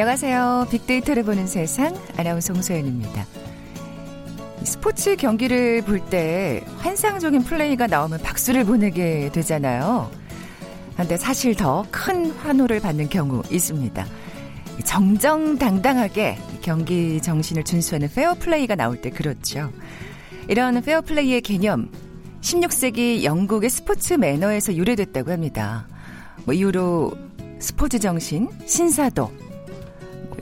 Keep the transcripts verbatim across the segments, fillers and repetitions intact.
안녕하세요. 빅데이터를 보는 세상, 아나운서 홍소연입니다. 스포츠 경기를 볼 때 환상적인 플레이가 나오면 박수를 보내게 되잖아요. 그런데 사실 더 큰 환호를 받는 경우 있습니다. 정정당당하게 경기 정신을 준수하는 페어플레이가 나올 때 그렇죠. 이런 페어플레이의 개념, 십육 세기 영국의 스포츠 매너에서 유래됐다고 합니다. 뭐 이후로 스포츠 정신, 신사도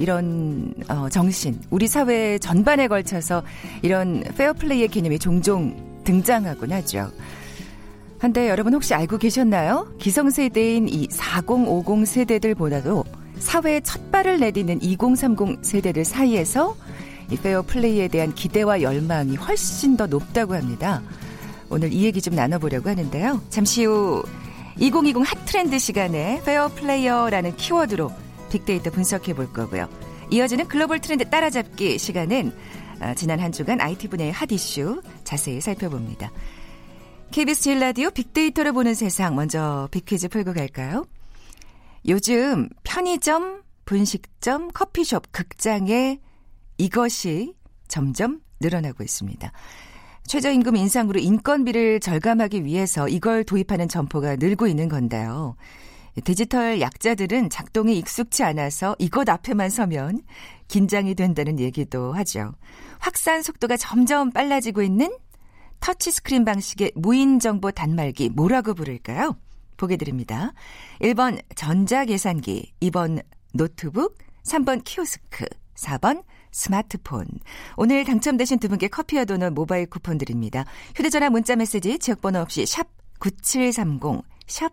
이런 어, 정신, 우리 사회 전반에 걸쳐서 이런 페어플레이의 개념이 종종 등장하곤 하죠. 한데 여러분 혹시 알고 계셨나요? 기성세대인 이 사십 오십 세대들보다도 사회에 첫 발을 내딛는 이십 삼십 세대들 사이에서 이 페어플레이에 대한 기대와 열망이 훨씬 더 높다고 합니다. 오늘 이 얘기 좀 나눠보려고 하는데요. 잠시 후 이천이십 핫트렌드 시간에 페어플레이어라는 키워드로 빅데이터 분석해 볼 거고요. 이어지는 글로벌 트렌드 따라잡기 시간은 지난 한 주간 아이티 분야의 핫 이슈 자세히 살펴봅니다. 케이비에스 제일 라디오 빅데이터를 보는 세상, 먼저 빅퀴즈 풀고 갈까요? 요즘 편의점, 분식점, 커피숍, 극장에 이것이 점점 늘어나고 있습니다. 최저임금 인상으로 인건비를 절감하기 위해서 이걸 도입하는 점포가 늘고 있는 건데요. 디지털 약자들은 작동이 익숙치 않아서 이것 앞에만 서면 긴장이 된다는 얘기도 하죠. 확산 속도가 점점 빨라지고 있는 터치스크린 방식의 무인정보 단말기, 뭐라고 부를까요? 보게 드립니다. 일 번 전자계산기, 이 번 노트북, 삼 번 키오스크, 사 번 스마트폰. 오늘 당첨되신 두 분께 커피와 도넛 모바일 쿠폰 드립니다. 휴대전화 문자메시지 지역번호 없이 샵 구칠삼공, 샵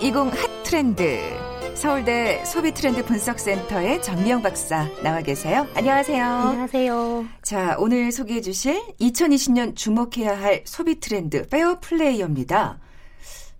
이천이십 핫트렌드, 서울대 소비트렌드 분석센터의 정미영 박사 나와 계세요. 안녕하세요. 안녕하세요. 자, 오늘 소개해 주실 이천이십 년 주목해야 할 소비트렌드 페어플레이어입니다.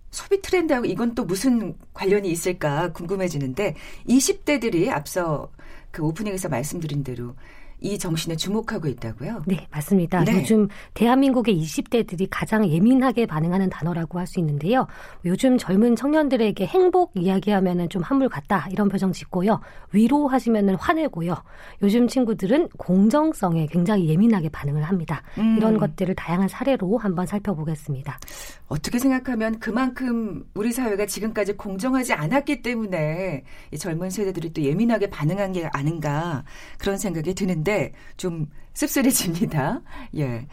소비트렌드하고 이건 또 무슨 관련이 있을까 궁금해지는데, 이십 대들이 앞서 그 오프닝에서 말씀드린 대로 이 정신에 주목하고 있다고요? 네, 맞습니다. 네. 요즘 대한민국의 이십 대들이 가장 예민하게 반응하는 단어라고 할 수 있는데요. 요즘 젊은 청년들에게 행복 이야기하면 좀 한물 같다, 이런 표정 짓고요. 위로하시면 화내고요. 요즘 친구들은 공정성에 굉장히 예민하게 반응을 합니다. 음. 이런 것들을 다양한 사례로 한번 살펴보겠습니다. 어떻게 생각하면 그만큼 우리 사회가 지금까지 공정하지 않았기 때문에 이 젊은 세대들이 또 예민하게 반응한 게 아닌가, 그런 생각이 드는데 좀 씁쓸해집니다. 예,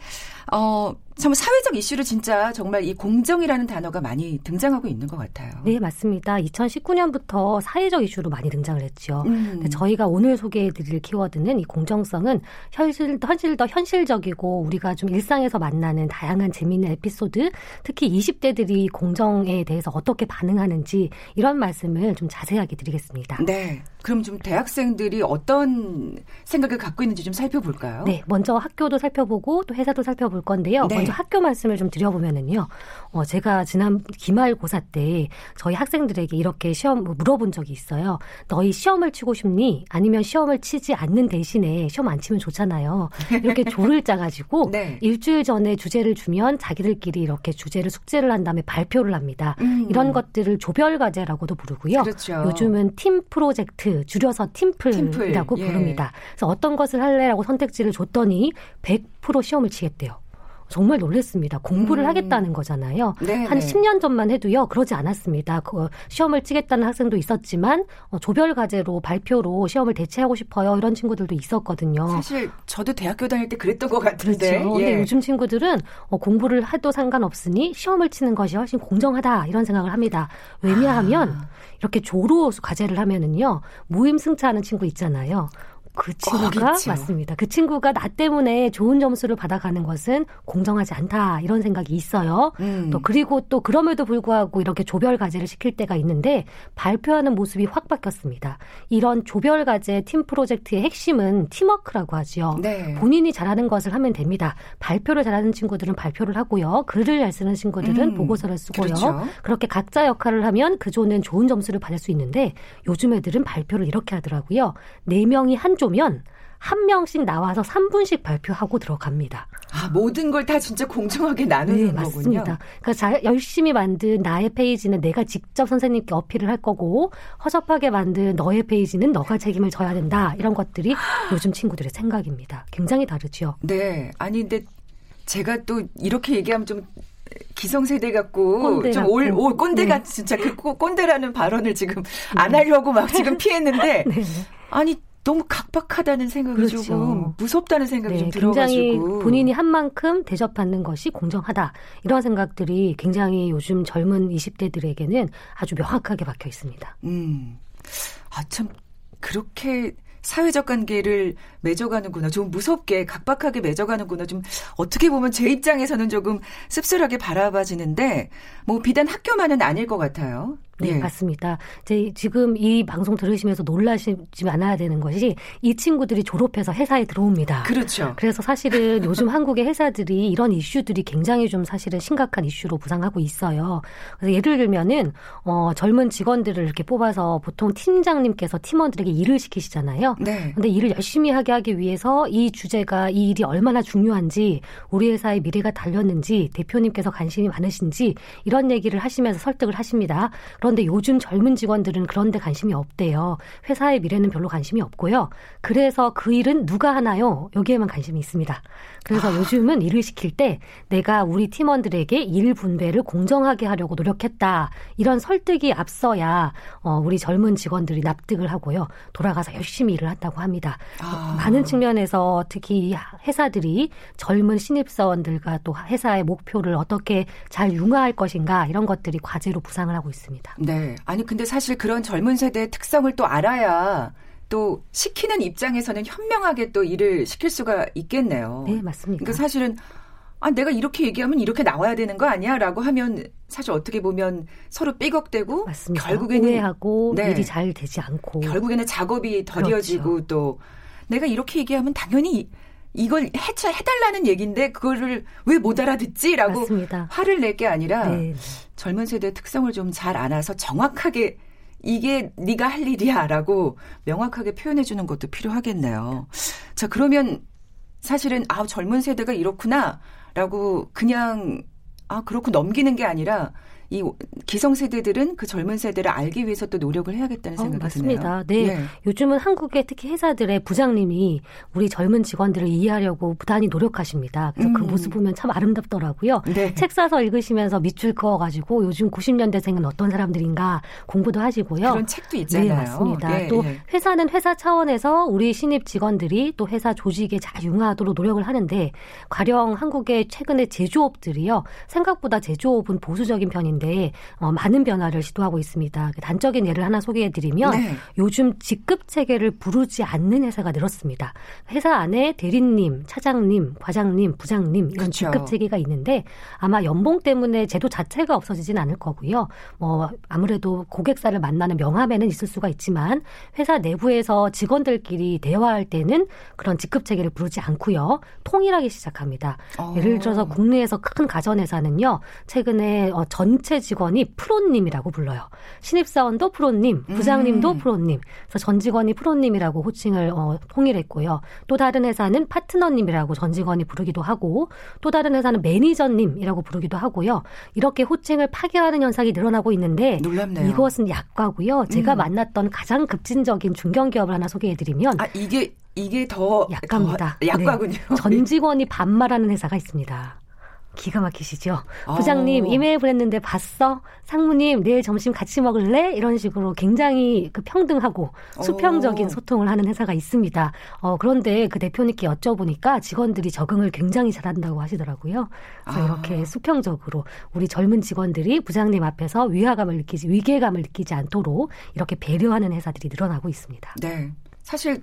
어, 참 사회적 이슈로 진짜 정말 이 공정이라는 단어가 많이 등장하고 있는 것 같아요. 네, 맞습니다. 이천십구 년부터 사회적 이슈로 많이 등장을 했죠. 음. 저희가 오늘 소개해드릴 키워드는 이 공정성은 현실, 현실 더 현실적이고 우리가 좀 일상에서 만나는 다양한 재미있는 에피소드, 특히 이십 대들이 공정에 대해서 어떻게 반응하는지, 이런 말씀을 좀 자세하게 드리겠습니다. 네. 그럼 좀 대학생들이 어떤 생각을 갖고 있는지 좀 살펴볼까요? 네. 먼저 학교도 살펴보고 또 회사도 살펴볼 건데요. 네. 먼저 학교 말씀을 좀 드려보면은요. 어, 제가 지난 기말고사 때 저희 학생들에게 이렇게 시험 물어본 적이 있어요. 너희 시험을 치고 싶니? 아니면 시험을 치지 않는 대신에 시험 안 치면 좋잖아요. 이렇게 조를 짜가지고 네. 일주일 전에 주제를 주면 자기들끼리 이렇게 주제를 숙제를 한 다음에 발표를 합니다. 음. 이런 것들을 조별과제라고도 부르고요. 그렇죠. 요즘은 팀 프로젝트, 줄여서 팀플이라고 팀플, 예. 부릅니다. 그래서 어떤 것을 할래라고 선택지를 줬더니 백 퍼센트 시험을 치겠대요. 정말 놀랬습니다. 공부를 음. 하겠다는 거잖아요. 네네. 한 십 년 전만 해도요, 그러지 않았습니다. 그 시험을 치겠다는 학생도 있었지만 어, 조별과제로, 발표로 시험을 대체하고 싶어요, 이런 친구들도 있었거든요. 사실 저도 대학교 다닐 때 그랬던 것 같은데. 그렇죠. 예. 근데 요즘 친구들은 어, 공부를 해도 상관없으니 시험을 치는 것이 훨씬 공정하다, 이런 생각을 합니다. 왜냐하면 아. 이렇게 조로 과제를 하면은요, 무임승차하는 친구 있잖아요. 그 친구가 어, 맞습니다. 그 친구가 나 때문에 좋은 점수를 받아가는 것은 공정하지 않다 이런 생각이 있어요. 음. 또 그리고 또 그럼에도 불구하고 이렇게 조별과제를 시킬 때가 있는데 발표하는 모습이 확 바뀌었습니다. 이런 조별과제 팀 프로젝트의 핵심은 팀워크라고 하지요. 네. 본인이 잘하는 것을 하면 됩니다. 발표를 잘하는 친구들은 발표를 하고요. 글을 잘 쓰는 친구들은 음. 보고서를 쓰고요. 그렇죠. 그렇게 각자 역할을 하면 그조는 좋은 점수를 받을 수 있는데 요즘 애들은 발표를 이렇게 하더라고요. 네 명이 한 조 면 한 명씩 나와서 삼 분씩 발표하고 들어갑니다. 아, 모든 걸 다 진짜 공정하게 나누는 네, 거군요. 맞습니다. 그러니까 자, 열심히 만든 나의 페이지는 내가 직접 선생님께 어필을 할 거고 허접하게 만든 너의 페이지는 너가 책임을 져야 된다. 이런 것들이 요즘 친구들의 생각입니다. 굉장히 다르죠. 네. 아니 근데 제가 또 이렇게 얘기하면 좀 기성세대 같고 좀 올 올 꼰대 같은 네. 진짜 그 꼰대라는 발언을 지금 네. 안 하려고 막 지금 피했는데 네. 아니 너무 각박하다는 생각이 그렇죠. 조금 무섭다는 생각이 네, 좀 들어가지고. 굉장히 본인이 한 만큼 대접받는 것이 공정하다. 이런 생각들이 굉장히 요즘 젊은 이십 대들에게는 아주 명확하게 박혀 있습니다. 음, 아, 참 그렇게 사회적 관계를 맺어가는구나. 좀 무섭게 각박하게 맺어가는구나. 좀 어떻게 보면 제 입장에서는 조금 씁쓸하게 바라봐지는데 뭐 비단 학교만은 아닐 것 같아요. 네, 네, 맞습니다. 이제 지금 이 방송 들으시면서 놀라시지 않아야 되는 것이 이 친구들이 졸업해서 회사에 들어옵니다. 그렇죠. 그래서 사실은 요즘 한국의 회사들이 이런 이슈들이 굉장히 좀 사실은 심각한 이슈로 부상하고 있어요. 그래서 예를 들면은 어, 젊은 직원들을 이렇게 뽑아서 보통 팀장님께서 팀원들에게 일을 시키시잖아요. 네. 근데 일을 열심히 하게 하기 위해서 이 주제가 이 일이 얼마나 중요한지 우리 회사의 미래가 달렸는지 대표님께서 관심이 많으신지 이런 얘기를 하시면서 설득을 하십니다. 그런데 요즘 젊은 직원들은 그런 데 관심이 없대요. 회사의 미래는 별로 관심이 없고요. 그래서 그 일은 누가 하나요? 여기에만 관심이 있습니다. 그래서 아. 요즘은 일을 시킬 때 내가 우리 팀원들에게 일 분배를 공정하게 하려고 노력했다. 이런 설득이 앞서야 우리 젊은 직원들이 납득을 하고요. 돌아가서 열심히 일을 한다고 합니다. 아. 많은 측면에서 특히 회사들이 젊은 신입사원들과 또 회사의 목표를 어떻게 잘 융화할 것인가 이런 것들이 과제로 부상을 하고 있습니다. 네. 아니 근데 사실 그런 젊은 세대의 특성을 또 알아야 또 시키는 입장에서는 현명하게 또 일을 시킬 수가 있겠네요. 네. 맞습니다. 그러니까 사실은 아, 내가 이렇게 얘기하면 이렇게 나와야 되는 거 아니야? 라고 하면 사실 어떻게 보면 서로 삐걱대고 맞습니다. 결국에는 오해하고 네, 일이 잘 되지 않고 결국에는 작업이 더뎌지고 그렇죠. 또 내가 이렇게 얘기하면 당연히 이걸 해체, 해달라는 얘기인데 그거를 왜 못 알아듣지? 라고 맞습니다. 화를 낼 게 아니라 네. 젊은 세대의 특성을 좀 잘 알아서 정확하게 이게 네가 할 일이야 라고 명확하게 표현해 주는 것도 필요하겠네요. 자 그러면 사실은 아 젊은 세대가 이렇구나 라고 그냥 아 그렇고 넘기는 게 아니라 이 기성세대들은 그 젊은 세대를 알기 위해서 또 노력을 해야겠다는 생각이 어, 맞습니다. 드네요. 네. 네. 요즘은 한국의 특히 회사들의 부장님이 우리 젊은 직원들을 이해하려고 부단히 노력하십니다. 그래서 음. 그 모습 보면 참 아름답더라고요. 네. 책 사서 읽으시면서 밑줄 그어가지고 요즘 구십 년대생은 어떤 사람들인가 공부도 하시고요. 그런 책도 있잖아요. 네, 맞습니다. 예, 또 예. 회사는 회사 차원에서 우리 신입 직원들이 또 회사 조직에 잘 융화하도록 노력을 하는데 가령 한국의 최근의 제조업들이요. 생각보다 제조업은 보수적인 편인데 데 어, 많은 변화를 시도하고 있습니다. 단적인 예를 하나 소개해드리면 네. 요즘 직급 체계를 부르지 않는 회사가 늘었습니다. 회사 안에 대리님, 차장님, 과장님, 부장님 이런 그렇죠. 직급 체계가 있는데 아마 연봉 때문에 제도 자체가 없어지진 않을 거고요. 뭐 아무래도 고객사를 만나는 명함에는 있을 수가 있지만 회사 내부에서 직원들끼리 대화할 때는 그런 직급 체계를 부르지 않고요. 통일하기 시작합니다. 오. 예를 들어서 국내에서 큰 가전회사는요. 최근에 어, 전체 전체 직원이 프로님이라고 불러요. 신입사원도 프로님, 부장님도 음. 프로님. 그래서 전 직원이 프로님이라고 호칭을 어, 통일했고요. 또 다른 회사는 파트너님이라고 전 직원이 부르기도 하고 또 다른 회사는 매니저님이라고 부르기도 하고요. 이렇게 호칭을 파괴하는 현상이 늘어나고 있는데 놀랍네요. 이것은 약과고요. 제가 음. 만났던 가장 급진적인 중견기업을 하나 소개해드리면 아 이게 이게 더 약과입니다. 더 약과군요. 네. 전 직원이 반말하는 회사가 있습니다. 기가 막히시죠. 부장님 오. 이메일 보냈는데 봤어? 상무님 내일 점심 같이 먹을래? 이런 식으로 굉장히 그 평등하고 수평적인 오. 소통을 하는 회사가 있습니다. 어, 그런데 그 대표님께 여쭤보니까 직원들이 적응을 굉장히 잘한다고 하시더라고요. 그래서 아. 이렇게 수평적으로 우리 젊은 직원들이 부장님 앞에서 위화감을 느끼지 위계감을 느끼지 않도록 이렇게 배려하는 회사들이 늘어나고 있습니다. 네, 사실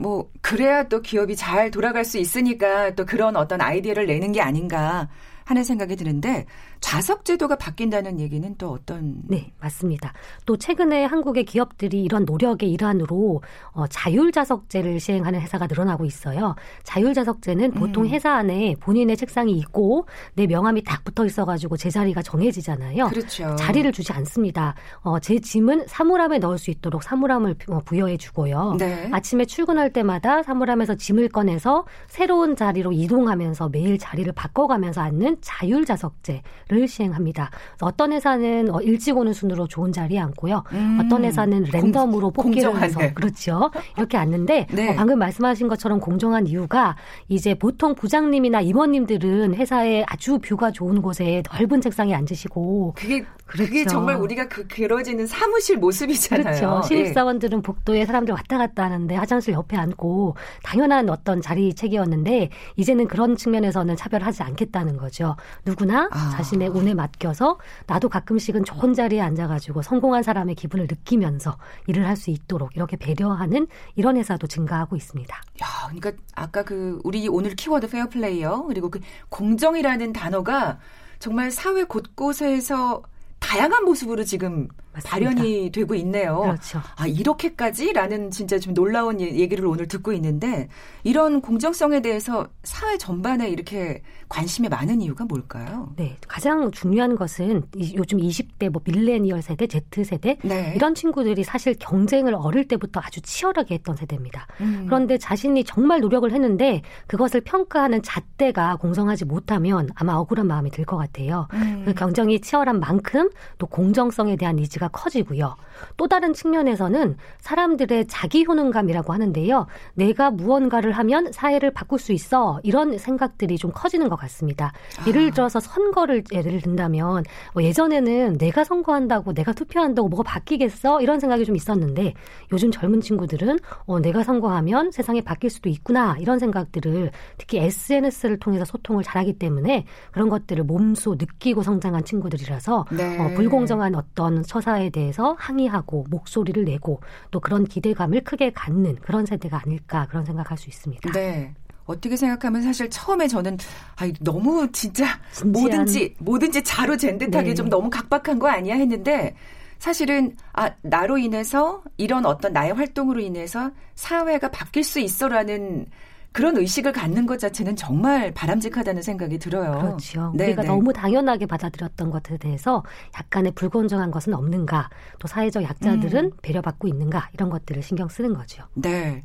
뭐 그래야 또 기업이 잘 돌아갈 수 있으니까 또 그런 어떤 아이디어를 내는 게 아닌가 하는 생각이 드는데, 좌석 제도가 바뀐다는 얘기는 또 어떤? 네, 맞습니다. 또 최근에 한국의 기업들이 이런 노력의 일환으로 어, 자율좌석제를 시행하는 회사가 늘어나고 있어요. 자율좌석제는 보통 음. 회사 안에 본인의 책상이 있고 내 명함이 딱 붙어 있어가지고 제자리가 정해지잖아요. 그렇죠. 자리를 주지 않습니다. 어, 제 짐은 사물함에 넣을 수 있도록 사물함을 부여해 주고요. 네. 아침에 출근할 때마다 사물함에서 짐을 꺼내서 새로운 자리로 이동하면서 매일 자리를 바꿔가면서 앉는 자율좌석제를 시행합니다. 어떤 회사는 일찍 오는 순으로 좋은 자리에 앉고요. 음, 어떤 회사는 랜덤으로 공, 뽑기로 공정하네. 해서 그렇죠. 이렇게 앉는데 네. 어, 방금 말씀하신 것처럼 공정한 이유가 이제 보통 부장님이나 임원님들은 회사에 아주 뷰가 좋은 곳에 넓은 책상에 앉으시고 그게 그렇죠. 그게 정말 우리가 그 그려지는 사무실 모습이잖아요. 그렇죠. 신입사원들은 네. 복도에 사람들 왔다 갔다 하는데 화장실 옆에 앉고 당연한 어떤 자리책이었는데 이제는 그런 측면에서는 차별하지 않겠다는 거죠. 누구나 아. 자신의 운에 맡겨서 나도 가끔씩은 좋은 자리에 앉아가지고 성공한 사람의 기분을 느끼면서 일을 할 수 있도록 이렇게 배려하는 이런 회사도 증가하고 있습니다. 야, 그러니까 아까 그 우리 오늘 키워드 페어플레이요. 그리고 그 공정이라는 단어가 정말 사회 곳곳에서 다양한 모습으로 지금 맞습니다. 발현이 되고 있네요. 그렇죠. 아, 이렇게까지라는 진짜 좀 놀라운 얘기를 오늘 듣고 있는데, 이런 공정성에 대해서 사회 전반에 이렇게 관심이 많은 이유가 뭘까요? 네, 가장 중요한 것은 요즘 이십 대 뭐 밀레니얼 세대, Z세대 네. 이런 친구들이 사실 경쟁을 어릴 때부터 아주 치열하게 했던 세대입니다. 음. 그런데 자신이 정말 노력을 했는데 그것을 평가하는 잣대가 공정하지 못하면 아마 억울한 마음이 들 것 같아요. 음. 그 경쟁이 치열한 만큼 또 공정성에 대한 니즈가 커지고요. 또 다른 측면에서는 사람들의 자기 효능감이라고 하는데요. 내가 무언가를 하면 사회를 바꿀 수 있어, 이런 생각들이 좀 커지는 것 같습니다. 아. 예를 들어서 선거를 예를 든다면 뭐 예전에는 내가 선거한다고 내가 투표한다고 뭐가 바뀌겠어 이런 생각이 좀 있었는데, 요즘 젊은 친구들은 어, 내가 선거하면 세상이 바뀔 수도 있구나 이런 생각들을 특히 에스엔에스를 통해서 소통을 잘하기 때문에 그런 것들을 몸소 느끼고 성장한 친구들이라서 네. 어, 불공정한 어떤 처사에 대해서 항의하고 목소리를 내고 또 그런 기대감을 크게 갖는 그런 세대가 아닐까 그런 생각할 수 있습니다. 네. 어떻게 생각하면 사실 처음에 저는 아이, 너무 진짜 진지한... 뭐든지 뭐든지 자로 잰 듯하게 네. 좀 너무 각박한 거 아니야 했는데, 사실은 아, 나로 인해서 이런 어떤 나의 활동으로 인해서 사회가 바뀔 수 있어라는 그런 의식을 갖는 것 자체는 정말 바람직하다는 생각이 들어요. 그렇죠. 네, 우리가 네. 너무 당연하게 받아들였던 것에 대해서 약간의 불공정한 것은 없는가, 또 사회적 약자들은 음. 배려받고 있는가, 이런 것들을 신경 쓰는 거죠. 네.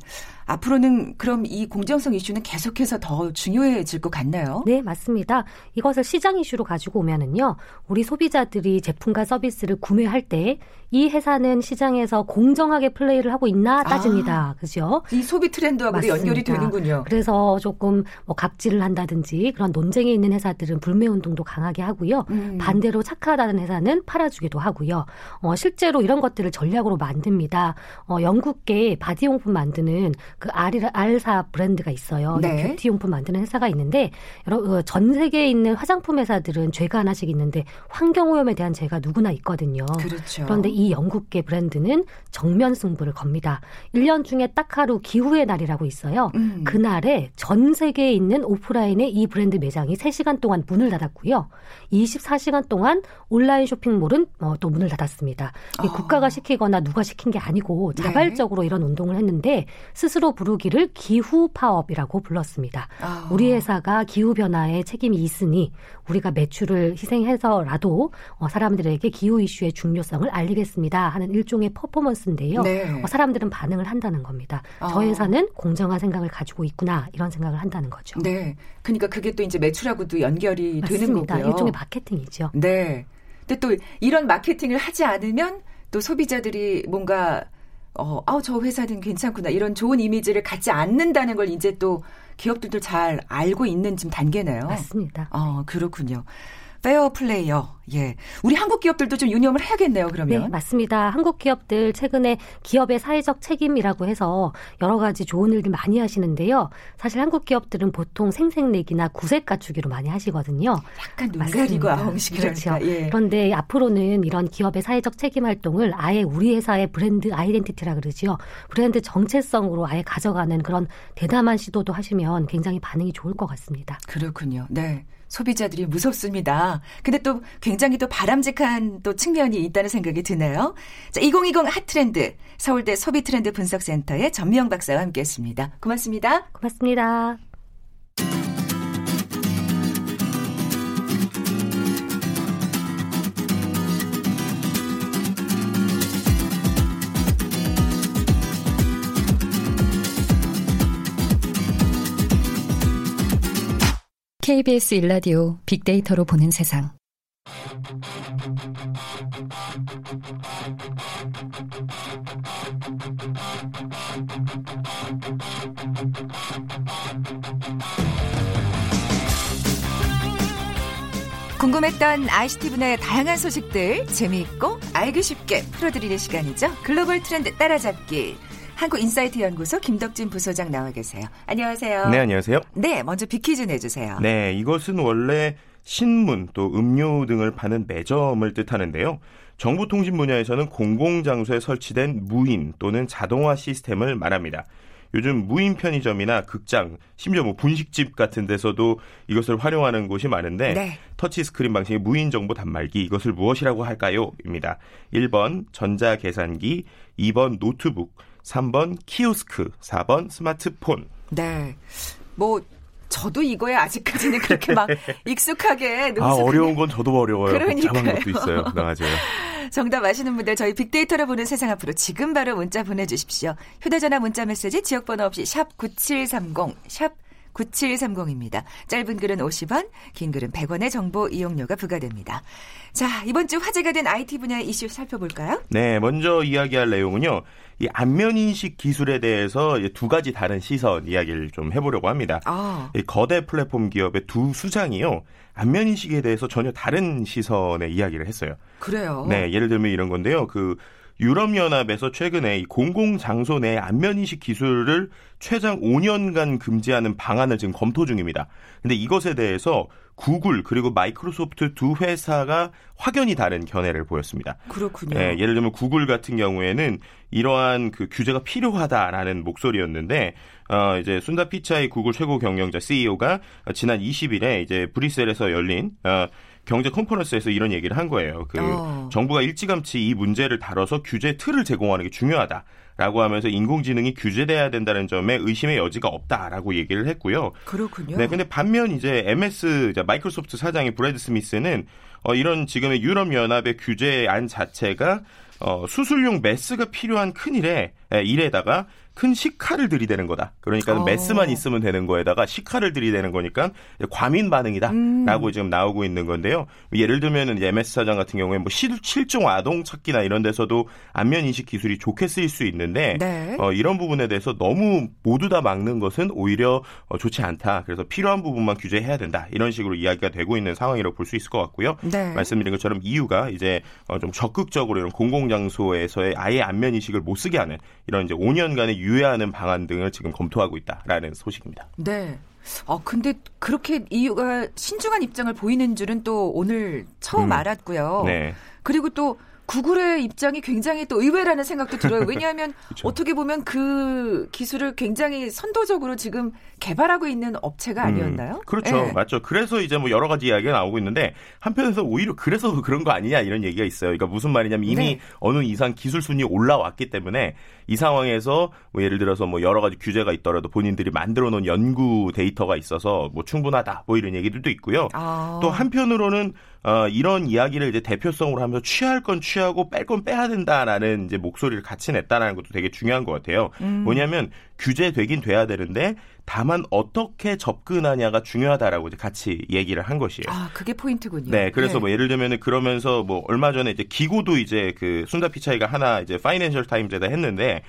앞으로는 그럼 이 공정성 이슈는 계속해서 더 중요해질 것 같나요? 네, 맞습니다. 이것을 시장 이슈로 가지고 오면은요, 우리 소비자들이 제품과 서비스를 구매할 때 이 회사는 시장에서 공정하게 플레이를 하고 있나 따집니다. 아, 그죠? 이 소비 트렌드와 연결이 되는군요. 그래서 조금 뭐 갑질을 한다든지 그런 논쟁이 있는 회사들은 불매 운동도 강하게 하고요. 음. 반대로 착하다는 회사는 팔아주기도 하고요. 어, 실제로 이런 것들을 전략으로 만듭니다. 어, 영국계 바디용품 만드는 그 알사 브랜드가 있어요. 네. 뷰티용품 만드는 회사가 있는데, 여러, 전 세계에 있는 화장품 회사들은 죄가 하나씩 있는데 환경오염에 대한 죄가 누구나 있거든요. 그렇죠. 그런데 이 영국계 브랜드는 정면 승부를 겁니다. 일 년 중에 딱 하루 기후의 날이라고 있어요. 음. 그날에 전 세계에 있는 오프라인의 이 브랜드 매장이 세 시간 동안 문을 닫았고요. 이십사 시간 동안 온라인 쇼핑몰은 어, 또 문을 닫았습니다. 어. 국가가 시키거나 누가 시킨 게 아니고 자발적으로 네. 이런 운동을 했는데 스스로 부르기를 기후파업이라고 불렀습니다. 아. 우리 회사가 기후변화에 책임이 있으니 우리가 매출을 희생해서라도 사람들에게 기후 이슈의 중요성을 알리겠습니다 하는 일종의 퍼포먼스인데요. 네. 사람들은 반응을 한다는 겁니다. 아. 저 회사는 공정한 생각을 가지고 있구나 이런 생각을 한다는 거죠. 네, 그러니까 그게 또 이제 매출하고도 연결이 맞습니다. 되는 거고요. 일종의 마케팅이죠. 네. 근데 또 이런 마케팅을 하지 않으면 또 소비자들이 뭔가 어, 아, 저 회사는 괜찮구나 이런 좋은 이미지를 갖지 않는다는 걸 이제 또 기업들도 잘 알고 있는 지금 단계네요. 맞습니다. 어, 그렇군요. 페어 플레이어. 예, 우리 한국 기업들도 좀 유념을 해야겠네요. 그러면 네, 맞습니다. 한국 기업들 최근에 기업의 사회적 책임이라고 해서 여러 가지 좋은 일들 많이 하시는데요. 사실 한국 기업들은 보통 생색내기나 구색 갖추기로 많이 하시거든요. 약간 눈 가리고 아웅식이랄까. 그렇죠. 예. 그런데 앞으로는 이런 기업의 사회적 책임 활동을 아예 우리 회사의 브랜드 아이덴티티라 그러지요. 브랜드 정체성으로 아예 가져가는 그런 대담한 시도도 하시면 굉장히 반응이 좋을 것 같습니다. 그렇군요. 네. 소비자들이 무섭습니다. 근데 또 굉장히 또 바람직한 또 측면이 있다는 생각이 드네요. 자, 이천이십 핫트렌드 서울대 소비트렌드 분석센터의 정미영 박사와 함께했습니다. 고맙습니다. 고맙습니다. 케이비에스 일라디오 빅데이터로 보는 세상. 궁금했던 아이씨티 분야의 다양한 소식들 재미있고 알기 쉽게 풀어드리는 시간이죠. 글로벌 트렌드 따라잡기. 한국인사이트 연구소 김덕진 부소장 나와 계세요. 안녕하세요. 네, 안녕하세요. 네, 먼저 빅퀴즈 내주세요. 네, 이것은 원래 신문 또 음료 등을 파는 매점을 뜻하는데요. 정보통신 분야에서는 공공장소에 설치된 무인 또는 자동화 시스템을 말합니다. 요즘 무인 편의점이나 극장, 심지어 뭐 분식집 같은 데서도 이것을 활용하는 곳이 많은데 네. 터치스크린 방식의 무인 정보 단말기, 이것을 무엇이라고 할까요? 입니다. 일 번 전자계산기, 이 번 노트북, 삼 번 키오스크, 사 번 스마트폰. 네. 뭐 저도 이거에 아직까지는 그렇게 막 익숙하게. 아, 어려운 건 저도 어려워요. 그러니까요. 복잡한 것도 있어요. 맞아요. 정답 아시는 분들 저희 빅데이터로 보는 세상 앞으로 지금 바로 문자 보내주십시오. 휴대전화 문자 메시지 지역번호 없이 샵 구칠삼공, 샵 구칠삼공입니다. 짧은 글은 오십 원, 긴 글은 백 원의 정보 이용료가 부과됩니다. 자, 이번 주 화제가 된 아이티 분야의 이슈 살펴볼까요? 네, 먼저 이야기할 내용은요. 이 안면인식 기술에 대해서 두 가지 다른 시선 이야기를 좀 해보려고 합니다. 아. 이 거대 플랫폼 기업의 두 수장이요. 안면인식에 대해서 전혀 다른 시선의 이야기를 했어요. 그래요? 네, 예를 들면 이런 건데요. 그 유럽연합에서 최근에 공공장소 내 안면인식 기술을 최장 오 년간 금지하는 방안을 지금 검토 중입니다. 그런데 이것에 대해서 구글 그리고 마이크로소프트 두 회사가 확연히 다른 견해를 보였습니다. 그렇군요. 예, 예를 들면 구글 같은 경우에는 이러한 그 규제가 필요하다라는 목소리였는데 어, 이제 순다 피차이 구글 최고 경영자 씨이오가 지난 이십 일에 이제 브뤼셀에서 열린 어, 경제 컨퍼런스에서 이런 얘기를 한 거예요. 그 어. 정부가 일찌감치 이 문제를 다뤄서 규제 틀을 제공하는 게 중요하다라고 하면서 인공지능이 규제돼야 된다는 점에 의심의 여지가 없다라고 얘기를 했고요. 그렇군요. 네, 근데 반면 이제 엠에스 마이크로소프트 사장인 브래드 스미스는 어, 이런 지금의 유럽연합의 규제안 자체가 어, 수술용 메스가 필요한 큰 일에 일에다가 큰 시카를 들이대는 거다. 그러니까 메스만 있으면 되는 거에다가 시카를 들이대는 거니까 과민 반응이다. 음. 라고 지금 나오고 있는 건데요. 예를 들면 엠에스 사장 같은 경우에 뭐 실종 아동 찾기나 이런 데서도 안면인식 기술이 좋게 쓰일 수 있는데 네. 어, 이런 부분에 대해서 너무 모두 다 막는 것은 오히려 어, 좋지 않다. 그래서 필요한 부분만 규제해야 된다. 이런 식으로 이야기가 되고 있는 상황이라고 볼 수 있을 것 같고요. 네. 말씀드린 것처럼 이유가 이제 어, 좀 적극적으로 이런 공공장소에서의 아예 안면인식을 못 쓰게 하는 이런 이제 오 년간의 유예하는 방안 등을 지금 검토하고 있다라는 소식입니다. 네. 어, 근데 그렇게 이유가 신중한 입장을 보이는 줄은 또 오늘 처음 음. 알았고요. 네. 그리고 또 구글의 입장이 굉장히 또 의외라는 생각도 들어요. 왜냐하면 그렇죠. 어떻게 보면 그 기술을 굉장히 선도적으로 지금 개발하고 있는 업체가 아니었나요? 음, 그렇죠. 네. 맞죠. 그래서 이제 뭐 여러 가지 이야기가 나오고 있는데 한편에서 오히려 그래서 그런 거 아니냐 이런 얘기가 있어요. 그러니까 무슨 말이냐면 이미 네. 어느 이상 기술 순위 올라왔기 때문에 이 상황에서 뭐 예를 들어서 뭐 여러 가지 규제가 있더라도 본인들이 만들어 놓은 연구 데이터가 있어서 뭐 충분하다 뭐 이런 얘기들도 있고요. 아. 또 한편으로는 어, 이런 이야기를 이제 대표성으로 하면서 취할 건 취하고 뺄 건 빼야 된다라는 이제 목소리를 같이 냈다라는 것도 되게 중요한 것 같아요. 음. 뭐냐면 규제되긴 돼야 되는데 다만 어떻게 접근하냐가 중요하다라고 이제 같이 얘기를 한 것이에요. 아, 그게 포인트군요. 네, 그래서 네. 뭐 예를 들면은 그러면서 뭐 얼마 전에 이제 기고도 이제 그 순다 피차이가 하나 이제 파이낸셜 타임즈에다 했는데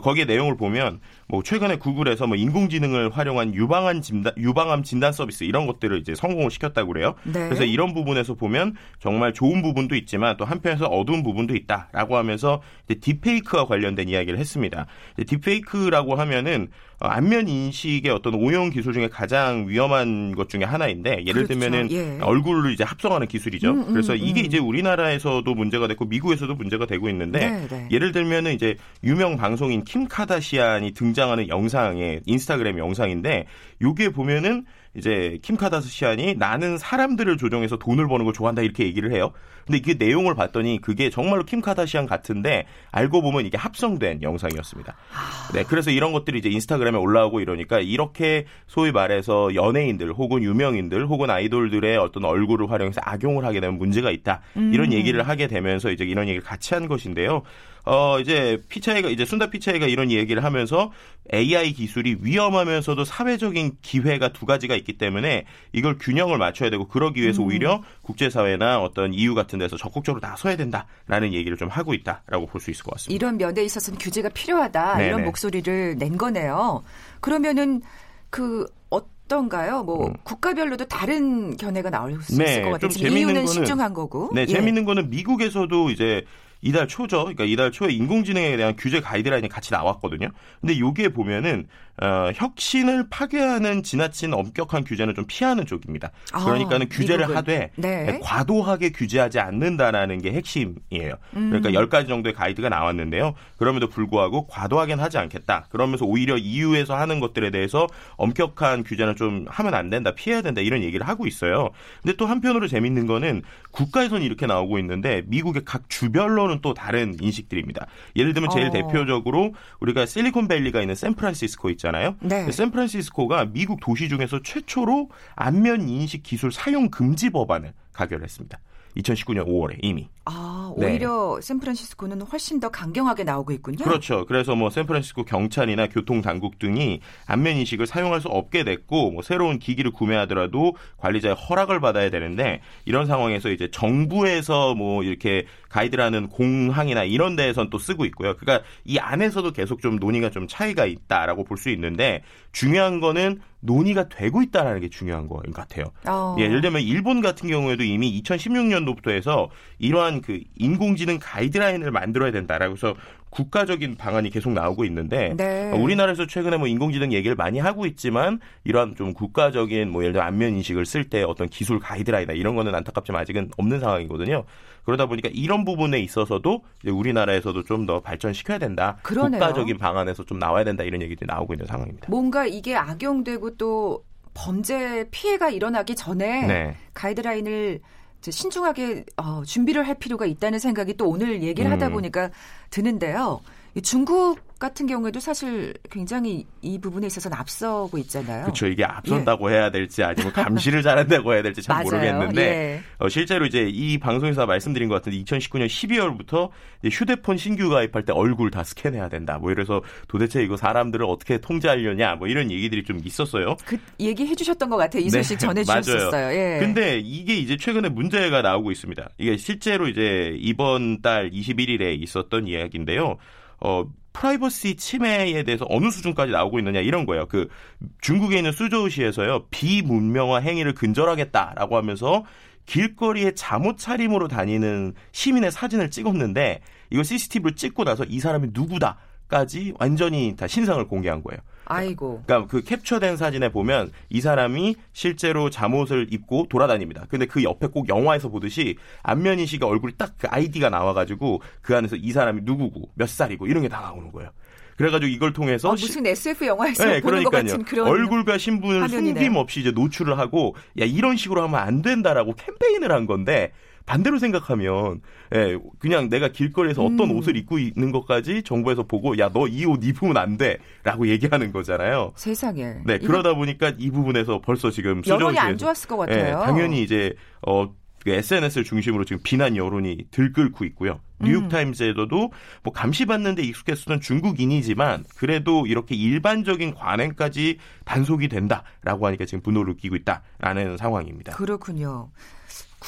거기에 내용을 보면 뭐 최근에 구글에서 뭐 인공지능을 활용한 유방암 진단, 유방암 진단 서비스 이런 것들을 이제 성공을 시켰다고 그래요. 네. 그래서 이런 부분에서 보면 정말 좋은 부분도 있지만 또 한편에서 어두운 부분도 있다라고 하면서 이제 딥페이크와 관련된 이야기를 했습니다. 딥페이크라고 하면은 안면 인식의 어떤 오용 기술 중에 가장 위험한 것 중에 하나인데 예를 그렇죠. 들면은 예. 얼굴을 이제 합성하는 기술이죠. 음, 음, 그래서 이게 음. 이제 우리나라에서도 문제가 됐고 미국에서도 문제가 되고 있는데 네, 네. 예를 들면은 이제 유명 방송인 킴 카다시안이 등장하는 영상에 인스타그램 영상인데 여기에 보면은 이제 킴 카다시안이 나는 사람들을 조종해서 돈을 버는 걸 좋아한다 이렇게 얘기를 해요. 근데 이게 내용을 봤더니 그게 정말로 킴 카다시안 같은데 알고 보면 이게 합성된 영상이었습니다. 네, 그래서 이런 것들이 이제 인스타그램에 올라오고 이러니까 이렇게 소위 말해서 연예인들 혹은 유명인들 혹은 아이돌들의 어떤 얼굴을 활용해서 악용을 하게 되면 문제가 있다. 이런 얘기를 하게 되면서 이제 이런 얘기를 같이 한 것인데요. 어 이제 피차이가 이제 순다 피차이가 이런 얘기를 하면서 에이아이 기술이 위험하면서도 사회적인 기회가 두 가지가 있기 때문에 이걸 균형을 맞춰야 되고 그러기 위해서 음. 오히려 국제사회나 어떤 이유 같은 데서 적극적으로 나서야 된다라는 얘기를 좀 하고 있다라고 볼 수 있을 것 같습니다. 이런 면에 있어서는 규제가 필요하다 네네. 이런 목소리를 낸 거네요. 그러면은 그 어떤가요? 뭐 음. 국가별로도 다른 견해가 나올 수 네, 있을 것 같아요. 이유는 거는, 신중한 거고. 네, 예. 재미있는 거는 미국에서도 이제. 이달 초죠. 그러니까 이달 초에 인공지능에 대한 규제 가이드라인이 같이 나왔거든요. 근데 여기에 보면은 어, 혁신을 파괴하는 지나친 엄격한 규제는 좀 피하는 쪽입니다. 그러니까는 아, 규제를 미국은. 하되 네. 과도하게 규제하지 않는다라는 게 핵심이에요. 음. 그러니까 열 가지 정도의 가이드가 나왔는데요. 그럼에도 불구하고 과도하게는 하지 않겠다. 그러면서 오히려 이유에서 하는 것들에 대해서 엄격한 규제는 좀 하면 안 된다. 피해야 된다. 이런 얘기를 하고 있어요. 근데 또 한편으로 재밌는 거는 국가에서는 이렇게 나오고 있는데 미국의 각 주별로는 또 다른 인식들입니다. 예를 들면 제일 어. 대표적으로 우리가 실리콘밸리가 있는 샌프란시스코 있잖아요. 네. 샌프란시스코가 미국 도시 중에서 최초로 안면 인식 기술 사용 금지 법안을 가결을 했습니다. 이천십구 년 오월에 이미. 아, 오히려 네. 샌프란시스코는 훨씬 더 강경하게 나오고 있군요. 그렇죠. 그래서 뭐 샌프란시스코 경찰이나 교통당국 등이 안면 인식을 사용할 수 없게 됐고 뭐 새로운 기기를 구매하더라도 관리자의 허락을 받아야 되는데 이런 상황에서 이제 정부에서 뭐 이렇게 가이드라는 공항이나 이런 데에선 또 쓰고 있고요. 그러니까 이 안에서도 계속 좀 논의가 좀 차이가 있다라고 볼 수 있는데 중요한 거는 논의가 되고 있다는 게 중요한 것 같아요. 어. 예를 들면 일본 같은 경우에도 이미 이천십육 년도부터 해서 이러한 그 인공지능 가이드라인을 만들어야 된다라고 해서 국가적인 방안이 계속 나오고 있는데 네. 우리나라에서 최근에 뭐 인공지능 얘기를 많이 하고 있지만 이러한 좀 국가적인 뭐 예를 들어 안면 인식을 쓸 때 어떤 기술 가이드라인이나 이런 거는 안타깝지만 아직은 없는 상황이거든요. 그러다 보니까 이런 부분에 있어서도 이제 우리나라에서도 좀 더 발전시켜야 된다. 그러네요. 국가적인 방안에서 좀 나와야 된다 이런 얘기들이 나오고 있는 상황입니다. 뭔가 이게 악용되고 또 범죄 피해가 일어나기 전에 네. 가이드라인을 신중하게 어, 준비를 할 필요가 있다는 생각이 또 오늘 얘기를 하다 보니까 음. 드는데요. 중국 같은 경우에도 사실 굉장히 이 부분에 있어서는 앞서고 있잖아요. 그렇죠. 이게 앞선다고 예. 해야 될지 아니면 감시를 잘한다고 해야 될지 잘 맞아요. 모르겠는데 예. 어, 실제로 이제 이 방송에서 말씀드린 것 같은데 이천십구 년 십이월부터 이제 휴대폰 신규 가입할 때 얼굴 다 스캔해야 된다. 뭐 이래서 도대체 이거 사람들을 어떻게 통제하려냐 뭐 이런 얘기들이 좀 있었어요. 그 얘기해 주셨던 것 같아요. 이 소식 네. 전해주셨었어요. 예. 근데 이게 이제 최근에 문제가 나오고 있습니다. 이게 실제로 이제 이번 달 이십일 일에 있었던 이야기인데요. 어, 프라이버시 침해에 대해서 어느 수준까지 나오고 있느냐 이런 거예요. 그 중국에 있는 수저우시에서요. 비문명화 행위를 근절하겠다라고 하면서 길거리에 잠옷 차림으로 다니는 시민의 사진을 찍었는데 이걸 씨씨티비로 찍고 나서 이 사람이 누구다까지 완전히 다 신상을 공개한 거예요. 아이고. 그러니까 그 캡처된 사진에 보면 이 사람이 실제로 잠옷을 입고 돌아다닙니다. 근데 그 옆에 꼭 영화에서 보듯이 안면 인식의 얼굴이 딱 그 아이디가 나와가지고 그 안에서 이 사람이 누구고 몇 살이고 이런 게 다 나오는 거예요. 그래가지고 이걸 통해서 아, 무슨 에스에프 영화에서 네, 보는 것 같은 그런 얼굴과 신분을 숨김없이 이제 노출을 하고 야 이런 식으로 하면 안 된다라고 캠페인을 한 건데. 반대로 생각하면 예, 그냥 내가 길거리에서 어떤 음. 옷을 입고 있는 것까지 정부에서 보고 야, 너 이 옷 입으면 안 돼 라고 얘기하는 거잖아요. 세상에. 네, 그러다 보니까 이 부분에서 벌써 지금 여론이 안 좋았을 것 같아요. 예, 당연히 이제 어, 에스엔에스를 중심으로 지금 비난 여론이 들끓고 있고요. 뉴욕타임즈에도 뭐 감시받는 데 익숙했었던 중국인이지만 그래도 이렇게 일반적인 관행까지 단속이 된다라고 하니까 지금 분노를 느끼고 있다라는 상황입니다. 그렇군요.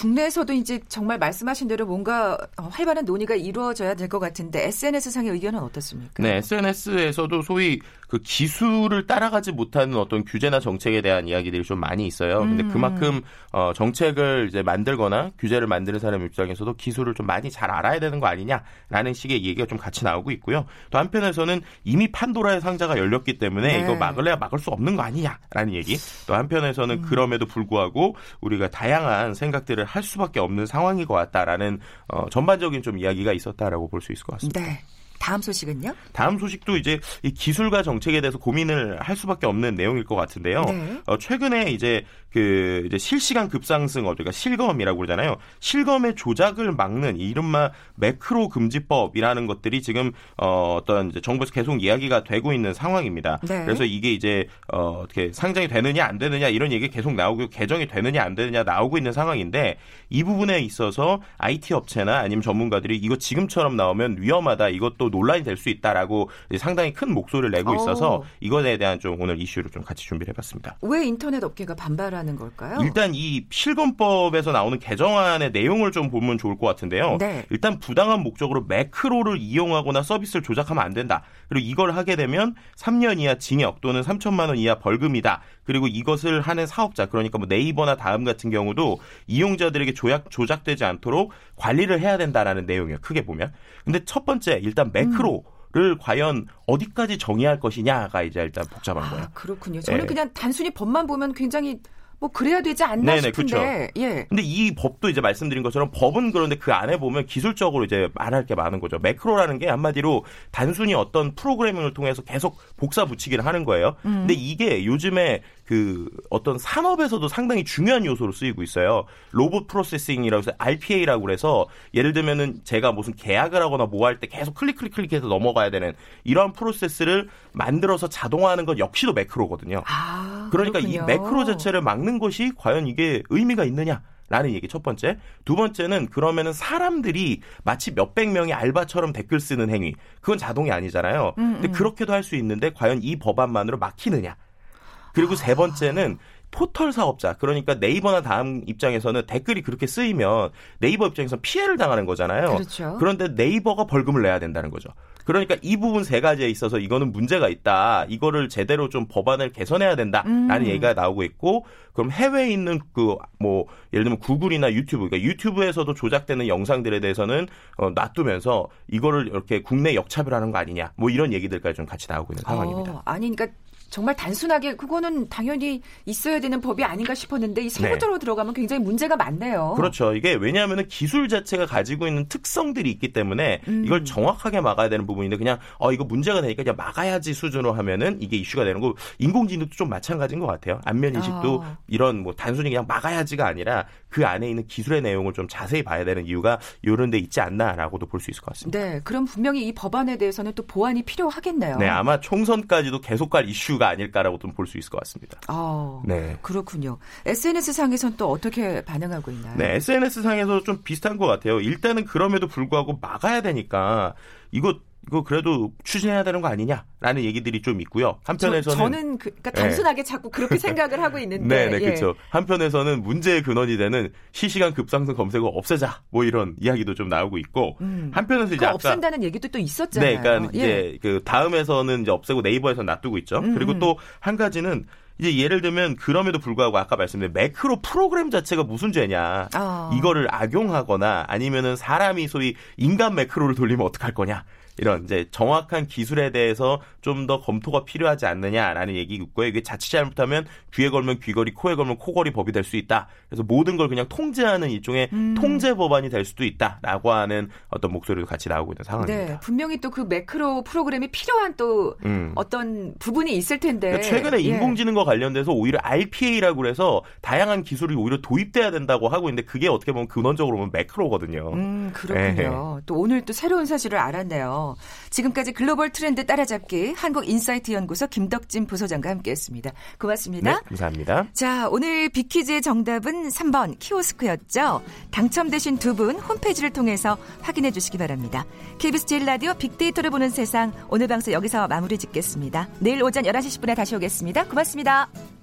국내에서도 이제 정말 말씀하신 대로 뭔가 활발한 논의가 이루어져야 될 것 같은데 에스엔에스상의 의견은 어떻습니까? 네, 에스엔에스에서도 소위 그 기술을 따라가지 못하는 어떤 규제나 정책에 대한 이야기들이 좀 많이 있어요. 근데 음. 그만큼 어, 정책을 이제 만들거나 규제를 만드는 사람 입장에서도 기술을 좀 많이 잘 알아야 되는 거 아니냐라는 식의 얘기가 좀 같이 나오고 있고요. 또 한편에서는 이미 판도라의 상자가 열렸기 때문에 네. 이거 막을래야 막을 수 없는 거 아니냐라는 얘기. 또 한편에서는 음. 그럼에도 불구하고 우리가 다양한 생각들을 할 수밖에 없는 상황인 것 같다라는 어, 전반적인 좀 이야기가 있었다라고 볼 수 있을 것 같습니다. 네. 다음 소식은요? 다음 소식도 이제 이 기술과 정책에 대해서 고민을 할 수밖에 없는 내용일 것 같은데요. 네. 어, 최근에 이제 그 이제 실시간 급상승 어제가 실검이라고 그러잖아요. 실검의 조작을 막는 이른바 매크로 금지법이라는 것들이 지금 어, 어떤 이제 정부에서 계속 이야기가 되고 있는 상황입니다. 네. 그래서 이게 이제 어, 어떻게 상장이 되느냐 안 되느냐 이런 얘기 계속 나오고 개정이 되느냐 안 되느냐 나오고 있는 상황인데 이 부분에 있어서 아이티 업체나 아니면 전문가들이 이거 지금처럼 나오면 위험하다 이것도 논란이 될 수 있다라고 상당히 큰 목소리를 내고 있어서 이것에 대한 좀 오늘 이슈를 좀 같이 준비를 해봤습니다. 왜 인터넷 업계가 반발하는 걸까요? 일단 이 실검법에서 나오는 개정안의 내용을 좀 보면 좋을 것 같은데요. 네. 일단 부당한 목적으로 매크로를 이용하거나 서비스를 조작하면 안 된다. 그리고 이걸 하게 되면 삼 년 이하 징역 또는 삼천만 원 이하 벌금이다. 그리고 이것을 하는 사업자 그러니까 뭐 네이버나 다음 같은 경우도 이용자들에게 조작, 조작되지 않도록 관리를 해야 된다라는 내용이에요. 크게 보면. 근데 첫 번째 일단 매크로 음. 를 과연 어디까지 정의할 것이냐가 이제 일단 복잡한 아, 거예요. 그렇군요. 저는 네. 그냥 단순히 법만 보면 굉장히 뭐 그래야 되지 않나 네네, 싶은데. 그쵸. 예. 근데 이 법도 이제 말씀드린 것처럼 법은 그런데 그 안에 보면 기술적으로 이제 말할 게 많은 거죠. 매크로라는 게 한마디로 단순히 어떤 프로그래밍을 통해서 계속 복사 붙이기를 하는 거예요. 음. 근데 이게 요즘에 그 어떤 산업에서도 상당히 중요한 요소로 쓰이고 있어요. 로봇 프로세싱이라고 해서 알피에이라고 그래서 예를 들면은 제가 무슨 계약을 하거나 뭐 할 때 계속 클릭 클릭 클릭해서 넘어가야 되는 이러한 프로세스를 만들어서 자동화하는 건 역시도 매크로거든요. 아, 그러니까 그렇군요. 이 매크로 자체를 막는 것이 과연 이게 의미가 있느냐? 라는 얘기 첫 번째. 두 번째는 그러면은 사람들이 마치 몇백 명의 알바처럼 댓글 쓰는 행위. 그건 자동이 아니잖아요. 음, 음. 근데 그렇게도 할 수 있는데 과연 이 법안만으로 막히느냐? 그리고 세 번째는 포털 사업자, 그러니까 네이버나 다음 입장에서는 댓글이 그렇게 쓰이면 네이버 입장에서는 피해를 당하는 거잖아요. 그렇죠. 그런데 네이버가 벌금을 내야 된다는 거죠. 그러니까 이 부분 세 가지에 있어서 이거는 문제가 있다. 이거를 제대로 좀 법안을 개선해야 된다라는 음. 얘기가 나오고 있고 그럼 해외에 있는 그 뭐 예를 들면 구글이나 유튜브, 그러니까 유튜브에서도 조작되는 영상들에 대해서는 어, 놔두면서 이거를 이렇게 국내 역차별하는 거 아니냐. 뭐 이런 얘기들까지 좀 같이 나오고 있는 상황입니다. 어, 아니 그러니까 정말 단순하게 그거는 당연히 있어야 되는 법이 아닌가 싶었는데 이 세부적으로 네. 들어가면 굉장히 문제가 많네요. 그렇죠. 이게 왜냐하면 기술 자체가 가지고 있는 특성들이 있기 때문에 음. 이걸 정확하게 막아야 되는 부분인데 그냥 어, 이거 문제가 되니까 그냥 막아야지 수준으로 하면은 이게 이슈가 되는 거고 인공지능도 좀 마찬가지인 것 같아요. 안면인식도 아. 이런 뭐 단순히 그냥 막아야지가 아니라 그 안에 있는 기술의 내용을 좀 자세히 봐야 되는 이유가 이런 데 있지 않나라고도 볼 수 있을 것 같습니다. 네. 그럼 분명히 이 법안에 대해서는 또 보완이 필요하겠네요. 네. 아마 총선까지도 계속 갈 이슈 가 아닐까라고 좀 볼 수 있을 것 같습니다. 아, 네. 그렇군요. 에스엔에스상에서는 또 어떻게 반응하고 있나요? 네, 에스엔에스상에서 좀 비슷한 것 같아요. 일단은 그럼에도 불구하고 막아야 되니까 이거 이거 그래도 추진해야 되는 거 아니냐라는 얘기들이 좀 있고요. 한편에서는 저, 저는 그, 그러니까 단순하게 네. 자꾸 그렇게 생각을 하고 있는데, 네네 예. 그렇죠. 한편에서는 문제의 근원이 되는 실시간 급상승 검색어 없애자 뭐 이런 이야기도 좀 나오고 있고, 음. 한편에서 이제 아까 없앤다는 얘기도 또 있었잖아요. 네, 그러니까 예. 이제 그 다음에서는 이제 없애고 네이버에서 놔두고 있죠. 음. 그리고 또 한 가지는. 이제 예를 들면 그럼에도 불구하고 아까 말씀드린 매크로 프로그램 자체가 무슨 죄냐. 어. 이거를 악용하거나 아니면은 사람이 소위 인간 매크로를 돌리면 어떡할 거냐. 이런 이제 정확한 기술에 대해서 좀 더 검토가 필요하지 않느냐라는 얘기 있고요. 이게 자칫 잘못하면 귀에 걸면 귀걸이, 코에 걸면 코걸이 법이 될 수 있다. 그래서 모든 걸 그냥 통제하는 일종의 음. 통제 법안이 될 수도 있다라고 하는 어떤 목소리도 같이 나오고 있는 상황입니다. 네, 분명히 또 그 매크로 프로그램이 필요한 또 음. 어떤 부분이 있을 텐데. 그러니까 최근에 인공지능과 예. 관련돼서 오히려 알피에이라고 해서 다양한 기술이 오히려 도입돼야 된다고 하고 있는데 그게 어떻게 보면 근원적으로 보면 매크로거든요. 음, 그렇군요. 에이. 또 오늘 또 새로운 사실을 알았네요. 지금까지 글로벌 트렌드 따라잡기 한국인사이트 연구소 김덕진 부소장과 함께했습니다. 고맙습니다. 네, 감사합니다. 자, 오늘 빅퀴즈의 정답은 삼 번 키오스크였죠. 당첨되신 두 분 홈페이지를 통해서 확인해 주시기 바랍니다. 케이비에스 제일 라디오 빅데이터를 보는 세상 오늘 방송 여기서 마무리 짓겠습니다. 내일 오전 열한 시 십 분에 다시 오겠습니다. 고맙습니다. Thank you.